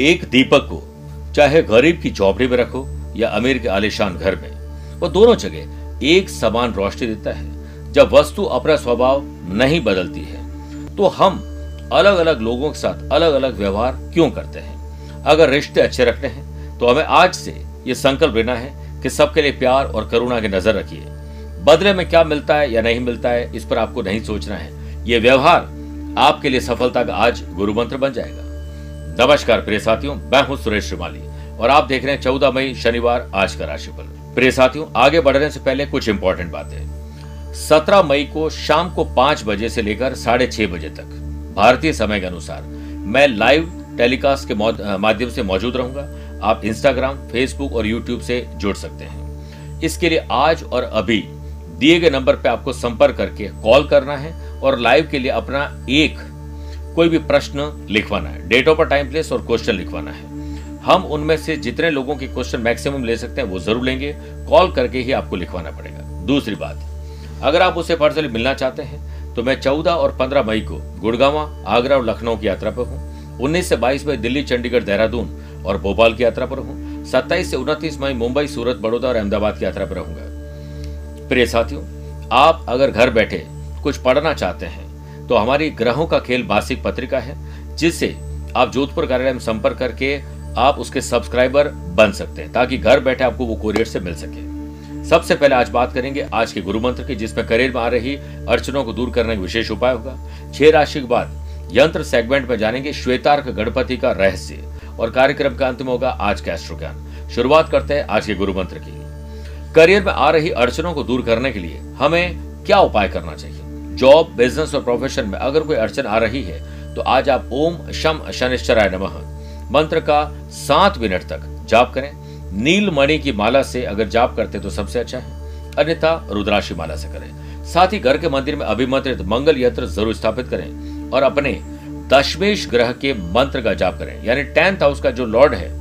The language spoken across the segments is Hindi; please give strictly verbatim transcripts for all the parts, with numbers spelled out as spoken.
एक दीपक को चाहे गरीब की झोपड़ी में रखो या अमीर के आलीशान घर में, वो दोनों जगह एक समान रोशनी देता है। जब वस्तु अपना स्वभाव नहीं बदलती है तो हम अलग अलग लोगों के साथ अलग अलग व्यवहार क्यों करते हैं। अगर रिश्ते अच्छे रखने हैं तो हमें आज से ये संकल्प लेना है कि सबके लिए प्यार और करुणा की नजर रखिए। बदले में क्या मिलता है या नहीं मिलता है, इस पर आपको नहीं सोचना है। ये व्यवहार आपके लिए सफलता का आज गुरु मंत्र बन जाएगा। नमस्कार प्रिय साथियों, मैं हूं सुरेश श्रीमाली और आप देख रहे हैं चौदह मई शनिवार आज का राशिफल। प्रिय साथियों, आगे बढ़ने से पहले कुछ इंपॉर्टेंट बातें। सत्रह मई को शाम को पांच बजे से लेकर साढ़े छह बजे तक भारतीय समय के अनुसार मैं लाइव टेलीकास्ट के माध्यम से मौजूद रहूंगा। आप इंस्टाग्राम, फेसबुक और यूट्यूब से जुड़ सकते हैं। इसके लिए आज और अभी दिए गए नंबर पर आपको संपर्क करके कॉल करना है और लाइव के लिए अपना एक कोई भी प्रश्न लिखवाना है। डेट ऑफ टाइम, प्लेस और क्वेश्चन लिखवाना है। हम उनमें से जितने लोगों के क्वेश्चन मैक्सिमम ले सकते हैं वो जरूर लेंगे। कॉल करके ही आपको लिखवाना पड़ेगा। दूसरी बात, अगर आप उसे पर्सनली मिलना चाहते हैं तो मैं चौदह और पंद्रह मई को गुड़गांव, आगरा और लखनऊ की यात्रा पर हूँ। उन्नीस से बाईस मई दिल्ली, चंडीगढ़, देहरादून और भोपाल की यात्रा पर हूँ। सत्ताईस से उनतीस मई मुंबई, सूरत, बड़ौदा और अहमदाबाद की यात्रा पर रहूंगा। प्रिय साथियों, आप अगर घर बैठे कुछ पढ़ना चाहते हैं तो हमारी ग्रहों का खेल मासिक पत्रिका है, जिससे आप जोधपुर कार्यालय में संपर्क करके आप उसके सब्सक्राइबर बन सकते हैं ताकि घर बैठे आपको वो कोरियर से मिल सके। सबसे पहले आज बात करेंगे आज के गुरु मंत्र की, जिसमें करियर में आ रही अड़चनों को दूर करने का विशेष उपाय होगा। छह राशि के बाद यंत्र सेगमेंट में जानेंगे श्वेतार्क गणपति का रहस्य और कार्यक्रम का अंत में होगा आज का एस्ट्रो ज्ञान। शुरुआत करते हैं आज के गुरु मंत्र की। करियर में आ रही अड़चनों को दूर करने के लिए हमें क्या उपाय करना चाहिए। जॉब, बिजनेस और प्रोफेशन में अगर कोई अड़चन आ रही है तो आज आप ओम शम शनिश्चराय नमः मंत्र का सात मिनट तक जाप करें। नीलमणि की माला से अगर जाप करते तो सबसे अच्छा है, अन्यथा रुद्राक्षी माला से करें। साथ ही घर के मंदिर में अभिमंत्रित मंगल यंत्र जरूर स्थापित करें और अपने दशमेश ग्रह के मंत्र का जाप करें, यानी टेंथ हाउस का जो लॉर्ड है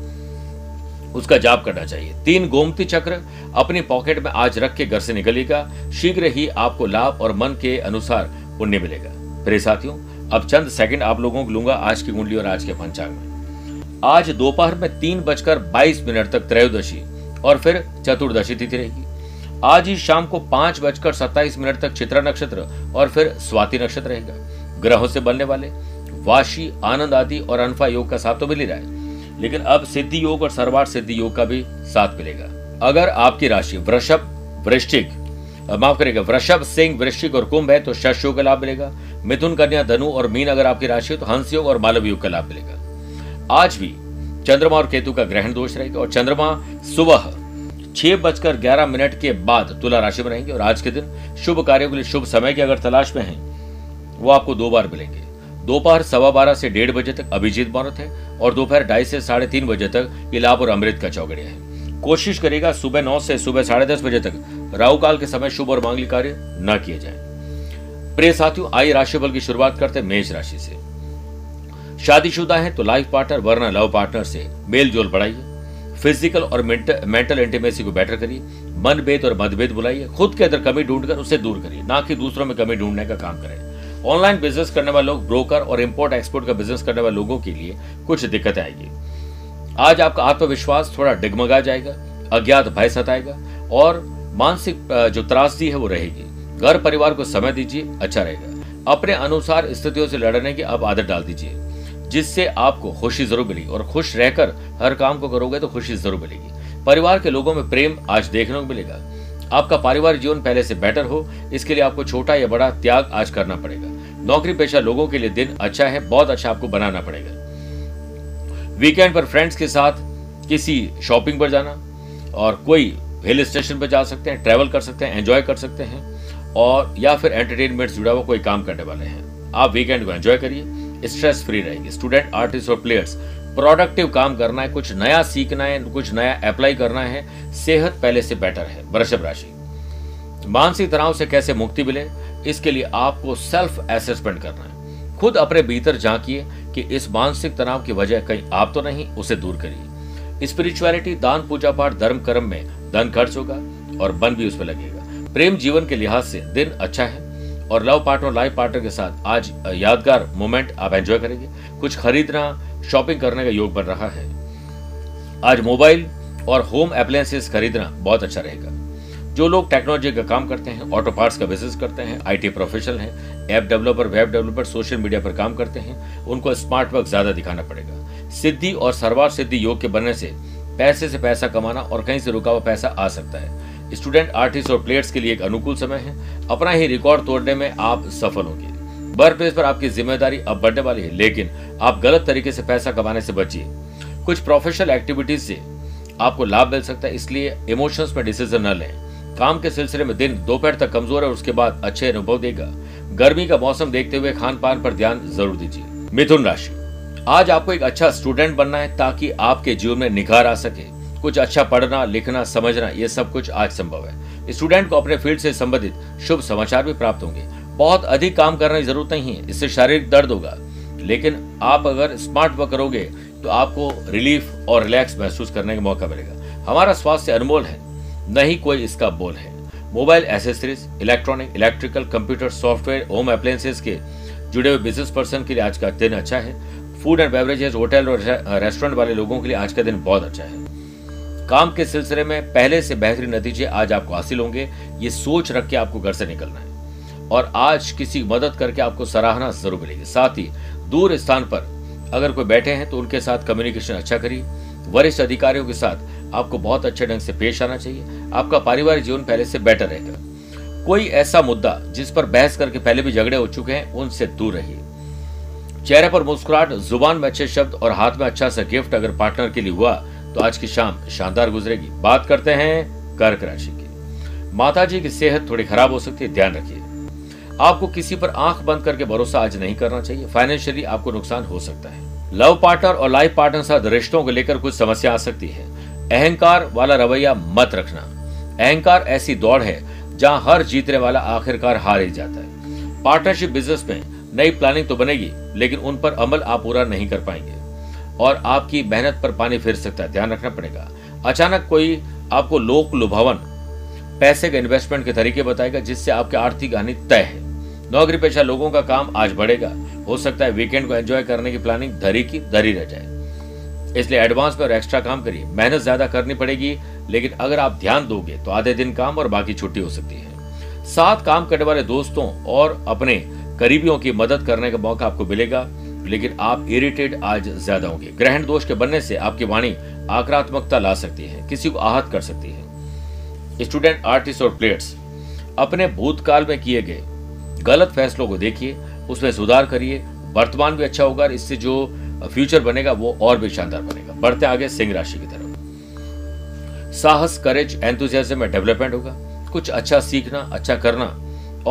उसका जाप करना चाहिए। तीन गोमती चक्र अपनी पॉकेट में आज रख के घर से निकलेगा, शीघ्र ही आपको लाभ और मन के अनुसार पुण्य मिलेगा। प्रिय साथियों, अब चंद सेकंड आप लोगों को लूंगा आज की कुंडली और आज के पंचांग में। आज दोपहर में तीन बजकर बाईस मिनट तक त्रयोदशी और फिर चतुर्दशी तिथि रहेगी। आज ही शाम को पांच बजकर सत्ताईस मिनट तक चित्रा नक्षत्र और फिर स्वाति नक्षत्र रहेगा। ग्रहों से बनने वाले वाशी, आनंद आदि और अनफा योग का साथ तो मिल ही रहा है, लेकिन अब सिद्धि योग और सर्वार्थ सिद्धि योग का भी साथ मिलेगा। अगर आपकी राशि वृषभ, वृश्चिक, माफ करेगा वृषभ, सिंह, वृश्चिक और कुंभ है तो शश योग का लाभ मिलेगा। मिथुन, कन्या, धनु और मीन अगर आपकी राशि है तो हंस योग और मालव योग का लाभ मिलेगा। आज भी चंद्रमा और केतु का ग्रहण दोष रहेगा और चंद्रमा सुबह छह बजकर ग्यारह मिनट के बाद तुला राशि में रहेंगे और आज के दिन शुभ कार्यों के लिए शुभ समय की अगर तलाश में हैं वो आपको दो बार मिलेंगे। दोपहर सवा बारह से डेढ़ बजे तक अभिजीत मुहूर्त है और दोपहर ढाई से साढ़े तीन बजे तक ये लाभ और अमृत का चौगड़िया है। कोशिश करेगा सुबह नौ से सुबह साढ़े दस बजे तक राहु काल के समय शुभ और मांगलिक कार्य न किए जाएं। प्रिय साथियों, आई राशिफल की शुरुआत करते हैं मेष राशि से। शादीशुदा है तो लाइफ पार्टनर वरना लव पार्टनर से मेल जोल बढ़ाइए। फिजिकल और मेंटल इंटीमेसी को बेटर करिए। मनभेद और मतभेद बुलाइए। खुद के अंदर कमी ढूंढकर उसे दूर करिए, ना कि दूसरों में कमी ढूंढने का काम करें। ऑनलाइन बिजनेस करने वाले लोग, ब्रोकर और इंपोर्ट एक्सपोर्ट का बिजनेस करने वाले लोगों के लिए कुछ दिक्कतें आएगी। आज आपका आत्मविश्वास थोड़ा डगमगा जाएगा, अज्ञात भय सताएगा और मानसिक जो त्रासदी है वो रहेगी। घर परिवार को समय दीजिए, अच्छा रहेगा। अपने अनुसार स्थितियों से लड़ने की अब आदत डाल दीजिए, जिससे आपको खुशी जरूर मिलेगी और खुश रहकर हर काम को करोगे तो खुशी जरूर मिलेगी। परिवार के लोगों में प्रेम आज देखने को मिलेगा। आपका पारिवारिक जीवन पहले से बेटर हो, इसके लिए आपको छोटा या बड़ा त्याग आज करना पड़ेगा। नौकरी पेशा लोगों के लिए दिन अच्छा है, बहुत अच्छा आपको बनाना पड़ेगा। वीकेंड पर फ्रेंड्स के साथ किसी शॉपिंग पर जाना और कोई हिल स्टेशन पर जा सकते हैं, ट्रैवल कर सकते हैं, एंजॉय कर सकते हैं और या फिर एंटरटेनमेंट जुड़ा हुआ कोई काम करने वाले हैं। आप वीकेंड को एंजॉय करिए, स्ट्रेस फ्री रहेंगे। स्टूडेंट, आर्टिस्ट और प्लेयर्स प्रोडक्टिव काम करना है, कुछ नया सीखना है, कुछ नया अप्लाई करना है। सेहत पहले से बेटर है। वृषभ राशि, मानसिक तनाव से कैसे मुक्ति मिले इसके लिए आपको सेल्फ असेसमेंट करना है। खुद अपने भीतर झांकिए कि इस मानसिक तनाव की वजह कहीं आप तो नहीं, उसे दूर करिए। स्पिरिचुअलिटी, दान, पूजा पाठ, धर्म कर्म में धन खर्च होगा और मन भी उसमें लगेगा। प्रेम जीवन के लिहाज से दिन अच्छा है और लव पार्टनर लाइफ पार्टनर के साथ आज यादगार मोमेंट आप एंजॉय करेंगे। कुछ खरीदना, शॉपिंग करने का योग बन रहा है। आज मोबाइल और होम अप्लायंसेस खरीदना बहुत अच्छा रहेगा। जो लोग टेक्नोलॉजी का काम करते हैं, ऑटो पार्ट्स का बिजनेस करते हैं, आईटी प्रोफेशनल हैं, app developer, web developer, social media पर काम करते हैं, उनको स्मार्ट वर्क ज्यादा दिखाना पड़ेगा। सिद्धि और सर्वार्थ सिद्धि योग के बनने से पैसे से पैसा कमाना और कहीं से रुका हुआ पैसा आ सकता है। स्टूडेंट, आर्टिस्ट और प्लेयर्स के लिए एक अनुकूल समय है। अपना ही रिकॉर्ड तोड़ने में आप सफल होंगे। वर्क प्लेस पर आपकी जिम्मेदारी अब बढ़ने वाली है, लेकिन आप गलत तरीके से पैसा कमाने से बचिए। कुछ प्रोफेशनल एक्टिविटीज से आपको लाभ मिल सकता है, इसलिए इमोशंस में डिसीजन न लें। काम के सिलसिले में दिन दोपहर तक कमजोर है और उसके बाद अच्छे अनुभव देगा। गर्मी का मौसम देखते हुए खान पान पर ध्यान जरूर दीजिए। मिथुन राशि, आज आपको एक अच्छा स्टूडेंट बनना है ताकि आपके जीवन में निखार आ सके। कुछ अच्छा पढ़ना, लिखना, समझना, ये सब कुछ आज संभव है। स्टूडेंट को अपने फील्ड से संबंधित शुभ समाचार भी प्राप्त होंगे। बहुत अधिक काम करने की जरूरत नहीं है, इससे शारीरिक दर्द होगा, लेकिन आप अगर स्मार्ट वर्क करोगे तो आपको रिलीफ और रिलैक्स महसूस करने का मौका मिलेगा। हमारा स्वास्थ्य अनमोल है, नहीं कोई इसका बोल है। Mobile accessories, electronic, electrical, computer, software, home appliances के जुड़े हुए बिजनेस पर्सन के लिए आज का दिन अच्छा है। फूड एंड बेवरेजेस, होटल और रेस्टोरेंट वाले लोगों के लिए आज का दिन बहुत अच्छा है। काम के सिलसिले में पहले से बेहतरीन नतीजे आज आपको हासिल होंगे, ये सोच रख के आपको घर से निकलना है और आज किसी मदद करके आपको सराहना जरूर मिलेगी। साथ ही दूर स्थान पर अगर कोई बैठे हैं तो उनके साथ कम्युनिकेशन अच्छा करिए। वरिष्ठ अधिकारियों के साथ आपको बहुत अच्छे ढंग से पेश आना चाहिए। आपका पारिवारिक जीवन पहले से बेटर रहेगा। कोई ऐसा मुद्दा जिस पर बहस करके पहले भी झगड़े हो चुके हैं, उनसे दूर रहिए। चेहरे पर मुस्कुराहट, जुबान में अच्छे शब्द और हाथ में अच्छा सा गिफ्ट अगर पार्टनर के लिए हुआ तो आज की शाम शानदार गुजरेगी। बात करते हैं कर्क राशि की। माता जी की सेहत थोड़ी खराब हो सकती है, ध्यान रखिए। आपको किसी पर आंख बंद करके भरोसा आज नहीं करना चाहिए। फाइनेंशियली आपको नुकसान हो सकता है। लव पार्टनर और लाइफ पार्टनर साथ रिश्तों को लेकर कुछ समस्या आ सकती है। अहंकार वाला रवैया मत रखना। अहंकार ऐसी दौड़ है जहां हर जीतने वाला आखिरकार हार ही जाता है। पार्टनरशिप बिजनेस में नई प्लानिंग तो बनेगी, लेकिन उन पर अमल आप पूरा नहीं कर पाएंगे और आपकी मेहनत पर पानी फिर सकता है, ध्यान रखना पड़ेगा। अचानक कोई आपको लोक लुभावन पैसे के इन्वेस्टमेंट के तरीके बताएगा, जिससे आपकी आर्थिक हानि तय है। नौकरी पेशा लोगों का काम आज बढ़ेगा। हो सकता है वीकेंड को एंजॉय करने की प्लानिंग धरी की धरी रह जाए, इसलिए एडवांस में और एक्स्ट्रा काम करिए। मेहनत ज्यादा करनी पड़ेगी, लेकिन अगर आप ध्यान दोगे तो आधे दिन काम और बाकी छुट्टी हो सकती है। साथ काम करने वाले दोस्तों और अपने करीबियों की मदद करने का मौका आपको मिलेगा, लेकिन आप इरिटेट आज ज्यादा होंगे। ग्रहण दोष के बनने से आपकी वाणी आक्रामकता ला सकती है, किसी को आहत कर सकती है। स्टूडेंट, आर्टिस्ट और प्लेयर्स अपने भूतकाल में किए गए गलत फैसलों को देखिए, उसमें सुधार करिए। वर्तमान भी अच्छा होगा और इससे जो फ्यूचर बनेगा वो और भी शानदार बनेगा। बढ़ते आगे सिंह राशि की तरफ। साहस, करेज, एंथुजियाज्म में डेवलपमेंट होगा, कुछ अच्छा सीखना, अच्छा करना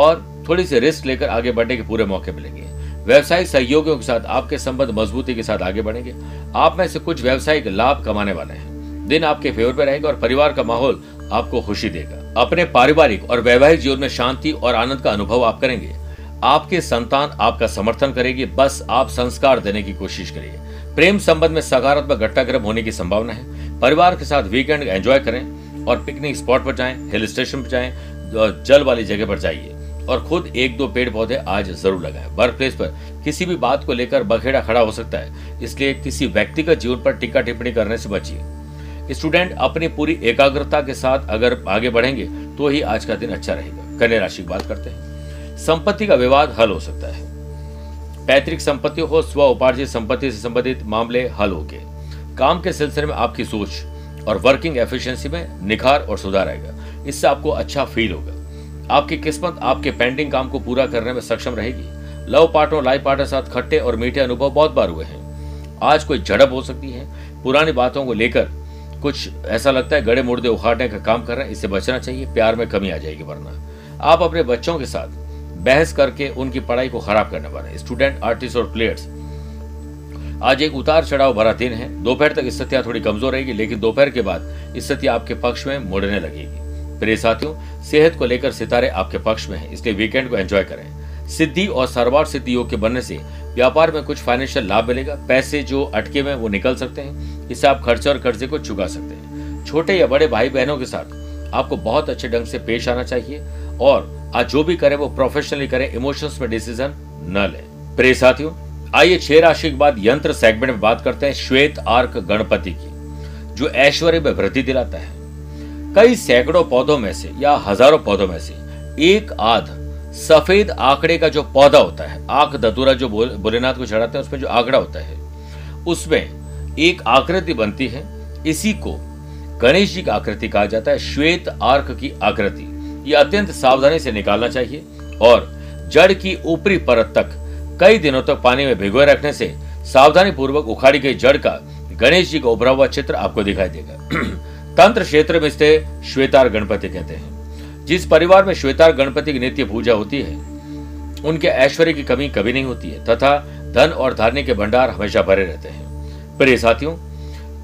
और थोड़ी सी रिस्क लेकर आगे बढ़ने के पूरे मौके मिलेंगे। व्यावसायिक सहयोगियों के साथ आपके संबंध मजबूती के साथ आगे बढ़ेंगे। आप में से कुछ व्यावसायिक लाभ कमाने वाले हैं। दिन आपके फेवर में रहेगा और परिवार का माहौल आपको खुशी देगा। अपने पारिवारिक और वैवाहिक जीवन में शांति और आनंद का अनुभव आप करेंगे। आपके संतान आपका समर्थन करेगी, बस आप संस्कार देने की कोशिश करिए। प्रेम संबंध में सकारात्मक घटनाक्रम होने की संभावना है। परिवार के साथ वीकेंड एंजॉय करें और पिकनिक स्पॉट पर जाएं, हिल स्टेशन पर जाएं, जल वाली जगह पर जाइए और खुद एक दो पेड़ पौधे आज जरूर लगाएं। वर्क प्लेस पर किसी भी बात को लेकर बखेड़ा खड़ा हो सकता है, इसलिए किसी व्यक्तिगत जीवन पर टीका टिप्पणी करने से बचिए। स्टूडेंट अपनी पूरी एकाग्रता के साथ अगर आगे बढ़ेंगे तो ही आज का दिन अच्छा रहेगा। कन्या राशि की बात करते हैं। संपत्ति का विवाद हल हो सकता है। पैतृक संपत्ति हो, स्व उपार्जित संपत्ति से संबंधित मामले हल हो गए। काम के सिलसिले में आपकी सोच और वर्किंग एफिशिएंसी में निखार और सुधार आएगा। इससे आपको अच्छा फील होगा। आपकी किस्मत आपके पेंडिंग काम को पूरा करने में सक्षम रहेगी। लव पार्टनर, लाइफ पार्टनर के साथ खट्टे और मीठे अनुभव बहुत बार हुए हैं। आज कोई झड़प हो सकती है। पुरानी बातों को लेकर कुछ ऐसा लगता है गड़े मुर्दे उखाड़ने का काम कर रहे हैं, इससे बचना चाहिए। प्यार में कमी आ जाएगी वरना। आप अपने बच्चों के साथ बहस करके उनकी पढ़ाई को खराब करने वाले। स्टूडेंट, आर्टिस्ट और प्लेयर्स, आज एक उतार चढ़ाव भरा दिन है। दोपहर तक स्थितियां थोड़ी कमजोर रहेगी, लेकिन दोपहर के बाद स्थिति आपके पक्ष में मुड़ने लगेगी। प्रिय साथियों, सेहत को लेकर सितारे आपके पक्ष में है, इसलिए वीकेंड को एंजॉय करें। सिद्धि और सर्वार्थ सिद्धि योग के बनने से व्यापार में कुछ फाइनेंशियल लाभ मिलेगा। पैसे जो अटके हुए वो निकल सकते हैं, इससे आप खर्चे और कर्जे को चुका सकते हैं। छोटे या बड़े भाई बहनों के साथ आपको बहुत अच्छे ढंग से पेश आना चाहिए और आज जो भी करें वो प्रोफेशनली करें, इमोशंस में डिसीजन न लें। प्रिय साथियों, आइए छह राशि के बाद यंत्र सेगमेंट में बात करते हैं श्वेतार्क गणपति की, जो ऐश्वर्य में वृद्धि दिलाता है। कई सैकड़ों पौधों में से या हजारों पौधों में से एक आध सफेद आंकड़े का जो पौधा होता है, आंख धतूरा जो भोलेनाथ को चढ़ाते हैं उसमें जो आंकड़ा होता है, उसमें एक आकृति बनती है। इसी को गणेश जी की आकृति कहा जाता है। श्वेत आर्क की आकृति ये अत्यंत सावधानी से निकालना चाहिए और जड़ की ऊपरी परत तक कई दिनों तक पानी में भिगोए रखने से सावधानी पूर्वक उखाड़ी गई जड़ का गणेश जी का उभरा हुआ चित्र आपको दिखाई देगा। तंत्र क्षेत्र में इसे श्वेतार्क गणपति कहते हैं। जिस परिवार में श्वेतार्क गणपति की नित्य पूजा होती है, उनके ऐश्वर्य की कमी कभी नहीं होती है तथा धन और धान्य के भंडार हमेशा भरे रहते हैं। प्रिय साथियों,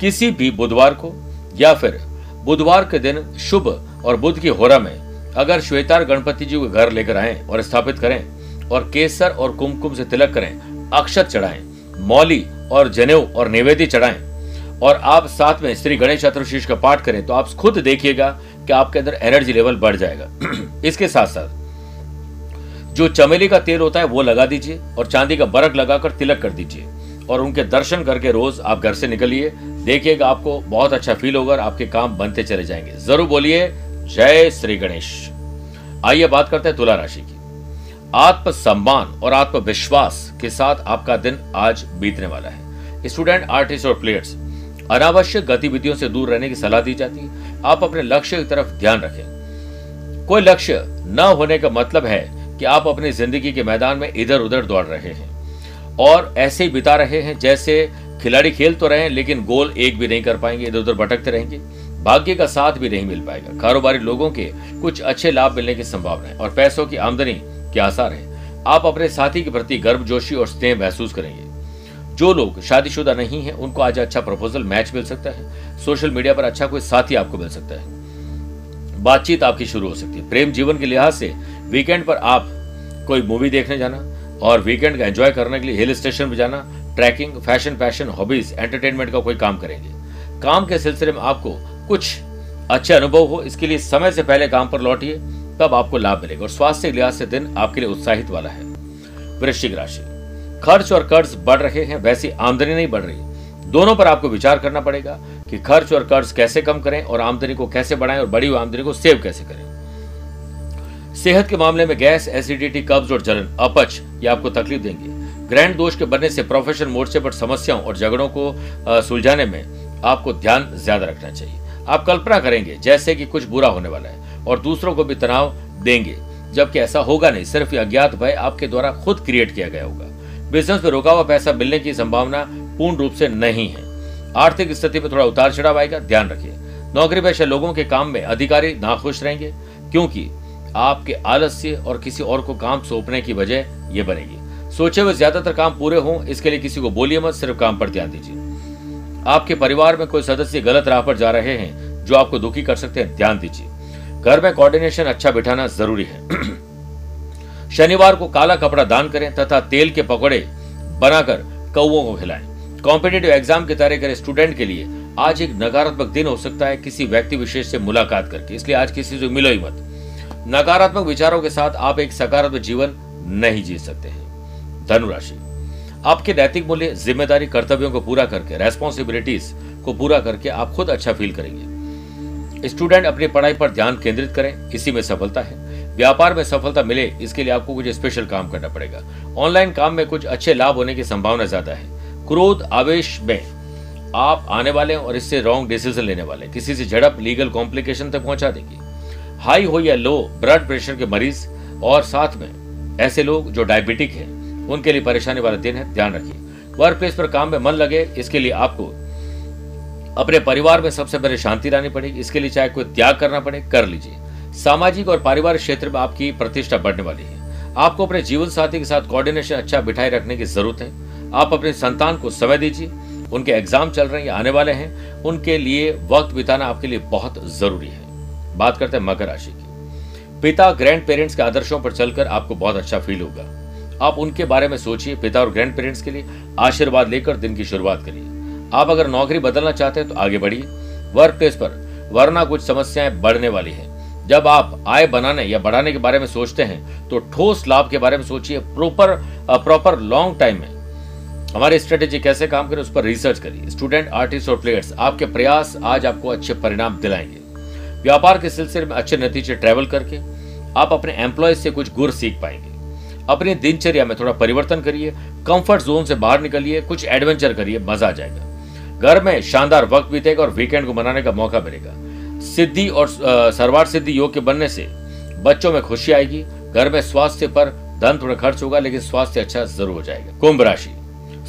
किसी भी बुधवार को या फिर बुधवार के दिन शुभ और बुध की होरा में अगर श्वेतार्क गणपति जी को घर लेकर आएं और स्थापित करें और केसर और कुमकुम से तिलक करें, अक्षत चढ़ाएं, मौली और जनेऊ और नैवेद्य चढ़ाएं और आप साथ में श्री गणेश अथर्वशीर्ष का पाठ करें तो आप खुद देखिएगा कि आपके अंदर एनर्जी लेवल बढ़ जाएगा। इसके साथ साथ जो चमेली का तेल होता है वो लगा दीजिए और चांदी का बरक लगाकर तिलक कर दीजिए और उनके दर्शन करके रोज आप घर से निकलिए। देखिएगा आपको बहुत अच्छा फील होगा और आपके काम बनते चले जाएंगे। जरूर बोलिए जय श्री गणेश। आइए बात करते हैं तुला राशि की। आत्मसम्मान और आत्मविश्वास के साथ आपका दिन आज बीतने वाला है। स्टूडेंट, आर्टिस्ट और प्लेयर्स, अनावश्यक गतिविधियों से दूर रहने की सलाह दी जाती है। आप अपने लक्ष्य की तरफ ध्यान रखें। कोई लक्ष्य न होने का मतलब है कि आप अपनी जिंदगी के मैदान में इधर उधर दौड़ रहे हैं और ऐसे ही बिता रहे हैं जैसे खिलाड़ी खेल तो रहे हैं लेकिन गोल एक भी नहीं कर पाएंगे, इधर उधर भटकते रहेंगे। भाग्य का साथ भी नहीं मिल पाएगा। कारोबारी लोगों के कुछ अच्छे लाभ मिलने की संभावना है और पैसों की आमदनी के आसार है। आप अपने साथी के प्रति गर्मजोशी और स्नेह महसूस करेंगे। जो लोग शादीशुदा नहीं हैं, उनको आज अच्छा प्रपोजल मैच मिल सकता है। सोशल मीडिया पर अच्छा कोई साथी आपको मिल सकता है। बातचीत आपकी शुरू हो सकती है। प्रेम जीवन के लिहाज से वीकेंड पर आप कोई मूवी देखने जाना और वीकेंड का एंजॉय करने के लिए हिल स्टेशन पर जाना, trekking, fashion fashion hobbies, entertainment का कोई काम करेंगे। काम के सिलसिले में आपको कुछ अच्छे अनुभव हो, इसके लिए समय से पहले काम पर लौटिए, तब आपको लाभ मिलेगा और स्वास्थ्य के लिहाज से दिन आपके लिए उत्साहित वाला है। वृश्चिक राशि, खर्च और कर्ज बढ़ रहे हैं, वैसी आमदनी नहीं बढ़ रही। दोनों पर आपको विचार करना पड़ेगा कि खर्च और कर्ज कैसे कम करें और आमदनी को कैसे बढ़ाएं और बड़ी हुई आमदनी को सेव कैसे करें। सेहत के मामले में गैस, एसिडिटी, कब्ज और जलन, अपच ये आपको तकलीफ देंगे। ग्रहण दोष के बनने से प्रोफेशन मोर्चे पर समस्याओं और झगड़ों को सुलझाने में आपको ध्यान ज्यादा रखना चाहिए। आप कल्पना करेंगे जैसे कि कुछ बुरा होने वाला है और दूसरों को भी तनाव देंगे, जबकि ऐसा होगा नहीं। सिर्फ ये अज्ञात भय आपके द्वारा खुद क्रिएट किया गया होगा। बिजनेस में रोका हुआ पैसा मिलने की संभावना पूर्ण रूप से नहीं है। आर्थिक स्थिति में थोड़ा उतार चढ़ाव आएगा, ध्यान रखिए। नौकरी पेशा लोगों के काम में अधिकारी नाखुश रहेंगे, क्योंकि आपके आलस्य और किसी और को काम सौंपने की वजह यह बनेगी। सोचे हुए ज्यादातर काम पूरे हों, इसके लिए किसी को बोलिए मत, सिर्फ काम पर ध्यान दीजिए। आपके परिवार में कोई सदस्य गलत राह पर जा रहे हैं जो आपको दुखी कर सकते हैं, ध्यान दीजिए। घर में कोऑर्डिनेशन अच्छा बिठाना जरूरी है। शनिवार को काला कपड़ा दान करें तथा तेल के पकौड़े बनाकर कौओं को खिलाएं। कॉम्पिटिटिव एग्जाम की तैयारी करे स्टूडेंट के लिए आज एक नकारात्मक दिन हो सकता है किसी व्यक्ति विशेष से मुलाकात करके, इसलिए आज किसी से मिलो ही मत। नकारात्मक विचारों के साथ आप एक सकारात्मक जीवन नहीं जी सकते हैं। धनुराशि, आपके नैतिक मूल्य, जिम्मेदारी, कर्तव्यों को पूरा करके, रेस्पॉन्सिबिलिटीज को पूरा करके आप खुद अच्छा फील करेंगे। स्टूडेंट अपनी पढ़ाई पर ध्यान केंद्रित करें, इसी में सफलता है। व्यापार में सफलता मिले इसके लिए आपको कुछ स्पेशल काम करना पड़ेगा। ऑनलाइन काम में कुछ अच्छे लाभ होने की संभावना ज्यादा है। क्रोध आवेश में आप आने वाले और इससे रॉन्ग डिसीजन लेने वाले, किसी से झड़प लीगल कॉम्प्लिकेशन तक पहुंचा देगी। हाई हो या लो ब्लड प्रेशर के मरीज और साथ में ऐसे लोग जो डायबिटिक हैं उनके लिए परेशानी वाला दिन है, ध्यान रखिए। वर्क प्लेस पर काम में मन लगे इसके लिए आपको अपने परिवार में सबसे पहले शांति लानी पड़ेगी, इसके लिए चाहे कोई त्याग करना पड़े कर लीजिए। सामाजिक और पारिवारिक क्षेत्र में आपकी प्रतिष्ठा बढ़ने वाली है। आपको अपने जीवन साथी के साथ कोऑर्डिनेशन अच्छा बिठाए रखने की जरूरत है। आप अपने संतान को समय दीजिए, उनके एग्जाम चल रहे हैं या आने वाले हैं, उनके लिए वक्त बिताना आपके लिए बहुत जरूरी है। बात करते हैं मकर राशि की। पिता ग्रैंड पेरेंट्स के आदर्शों पर चलकर आपको बहुत अच्छा फील होगा। आप उनके बारे में सोचिए। पिता और ग्रैंड पेरेंट्स के लिए आशीर्वाद लेकर दिन की शुरुआत करिए। आप अगर नौकरी बदलना चाहते हैं तो आगे बढ़िए वर्क प्लेस पर, वरना कुछ समस्याएं बढ़ने वाली हैं। जब आप आय बनाने या बढ़ाने के बारे में सोचते हैं तो ठोस लाभ के बारे में सोचिए। प्रॉपर प्रॉपर लॉन्ग टाइम में हमारी स्ट्रेटेजी कैसे काम करे उस पर रिसर्च करिए। स्टूडेंट, आर्टिस्ट और प्लेयर्स, आपके प्रयास आज आपको अच्छे परिणाम दिलाएंगे। व्यापार के सिलसिले में अच्छे नतीजे, ट्रैवल करके आप अपने एम्प्लॉयज से कुछ गुर सीख पाएंगे। अपनी दिनचर्या में थोड़ा परिवर्तन करिए, कंफर्ट जोन से बाहर निकलिए, कुछ एडवेंचर करिए, मजा आ जाएगा। घर में शानदार वक्त बीतेगा और वीकेंड को मनाने का मौका मिलेगा। सिद्धि और सर्वार्थ सिद्धि योग के बनने से बच्चों में खुशी आएगी। घर में स्वास्थ्य पर धन थोड़ा खर्च होगा लेकिन स्वास्थ्य अच्छा जरूर हो जाएगा। कुंभ राशि,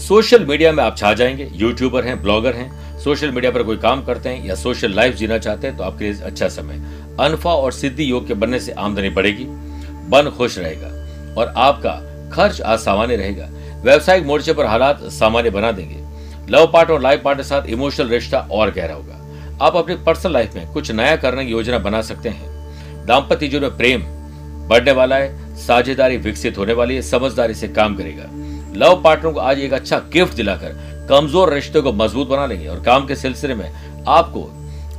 सोशल मीडिया में आप छा जाएंगे। यूट्यूबर हैं, ब्लॉगर हैं, सोशल मीडिया पर कोई काम करते हैं या सोशल लाइफ जीना चाहते हैं तो आपके लिए अच्छा समय। अनफा और सिद्धि योग के बनने से आमदनी बढ़ेगी, मन खुश रहेगा और आपका खर्च आज सामान्य रहेगा। व्यावसायिक मोर्चे पर हालात सामान्य बना देंगे। लव पार्टनर और लाइफ पार्टनर के साथ इमोशनल रिश्ता और गहरा होगा। आप अपनी पर्सनल लाइफ में कुछ नया करने की योजना बना सकते हैं। दाम्पत्य जीवन में प्रेम बढ़ने वाला है, साझेदारी विकसित होने वाली है, समझदारी से काम करेगा। लव पार्टनर को आज एक अच्छा गिफ्ट दिलाकर कमजोर रिश्ते को मजबूत बना लेंगे और काम के सिलसिले में आपको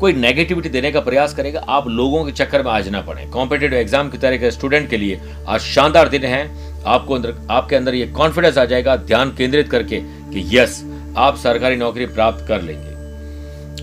कोई नेगेटिविटी देने का प्रयास करेगा। आप लोगों के चक्कर में आज ना पड़े। कॉम्पिटेटिव एग्जाम की तैयारी के स्टूडेंट के लिए आज शानदार दिन है। आपको अंदर आपके अंदर ये कॉन्फिडेंस आ जाएगा ध्यान केंद्रित करके कि यस आप सरकारी नौकरी प्राप्त कर लेंगे।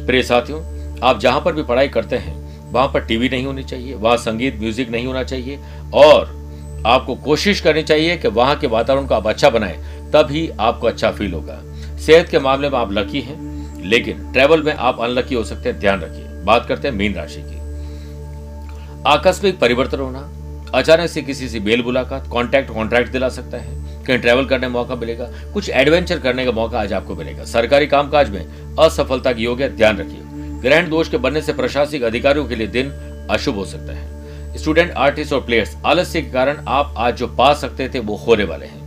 प्रिय साथियों, आप जहां पर भी पढ़ाई करते हैं वहां पर टीवी नहीं होनी चाहिए, वहां संगीत म्यूजिक नहीं होना चाहिए और आपको कोशिश करनी चाहिए कि वहां के वातावरण को आप अच्छा बनाएं, तभी आपको अच्छा फील होगा। सेहत के मामले में आप लकी हैं लेकिन ट्रैवल में आप अनलकी हो सकते हैं, ध्यान रखिए। बात करते हैं मीन राशि की। आकस्मिक परिवर्तन होना, अचानक से किसी से मेल मुलाकात, कॉन्टैक्ट कॉन्ट्रैक्ट दिला सकता है। कहीं ट्रैवल करने का मौका मिलेगा, कुछ एडवेंचर करने का मौका आज आपको मिलेगा। सरकारी कामकाज में असफलता की योग है, ध्यान रखिए। ग्रहण दोष के बनने से प्रशासनिक अधिकारियों के लिए दिन अशुभ हो सकता है। स्टूडेंट, आर्टिस्ट और प्लेयर्स, आलस्य के कारण आप आज जो पा सकते थे वो होने वाले हैं।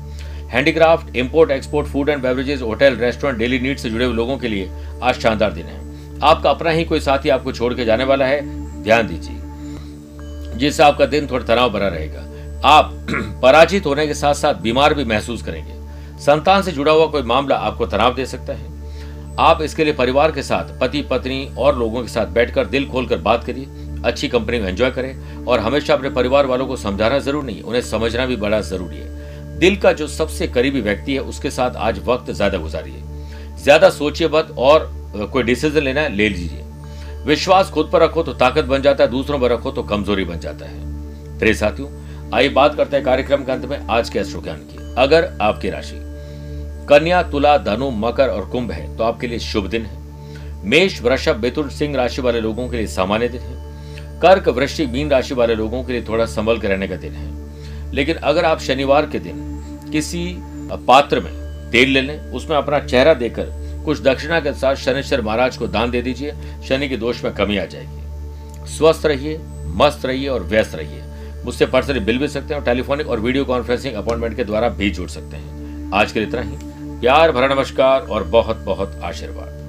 Handicraft, import export, food and beverages, hotel restaurant, daily need से जुड़े हुए लोगों के लिए आज शानदार दिन है। आपका अपना ही कोई साथी आपको छोड़ के जाने वाला है, ध्यान दीजिए, जिससे आपका दिन थोड़ा तनाव भरा रहेगा। आप पराजित होने के साथ साथ बीमार भी महसूस करेंगे। संतान से जुड़ा हुआ कोई मामला आपको तनाव दे सकता है। आप इसके लिए परिवार के साथ, पति पत्नी और लोगों के साथ बैठकर दिल खोलकर बात करिए। अच्छी कंपनी में एंजॉय करें और हमेशा अपने परिवार वालों को समझाना जरूर नहीं, उन्हें समझना भी बड़ा जरूरी है। दिल का जो सबसे करीबी व्यक्ति है उसके साथ आज वक्त ज्यादा गुजारिए। ज्यादा सोचिए मत और कोई डिसीजन लेना है ले लीजिए। विश्वास खुद पर रखो तो ताकत बन जाता है, दूसरों पर रखो तो कमजोरी बन जाता है। प्रिय साथियों, आइए बात करते हैं कार्यक्रम के अंत में आज के एस्ट्रो ज्ञान की। अगर आपकी राशि कन्या, तुला, धनु, मकर और कुंभ है तो आपके लिए शुभ दिन है। मेष, वृषभ, मिथुन, सिंह राशि वाले लोगों के लिए सामान्य दिन है। कर्क, वृश्चिक, मीन राशि वाले लोगों के लिए थोड़ा संभल के रहने का दिन है। लेकिन अगर आप शनिवार के दिन किसी पात्र में तेल ले लें, उसमें अपना चेहरा देकर कुछ दक्षिणा के साथ शनिश्चर महाराज को दान दे दीजिए, शनि के दोष में कमी आ जाएगी। स्वस्थ रहिए, मस्त रहिए और व्यस्त रहिए। मुझसे पर्सनली मिल भी सकते हैं और टेलीफोनिक और वीडियो कॉन्फ्रेंसिंग अपॉइंटमेंट के द्वारा भी जुड़ सकते हैं। आज के लिए इतना ही। प्यार भरा नमस्कार और बहुत बहुत आशीर्वाद।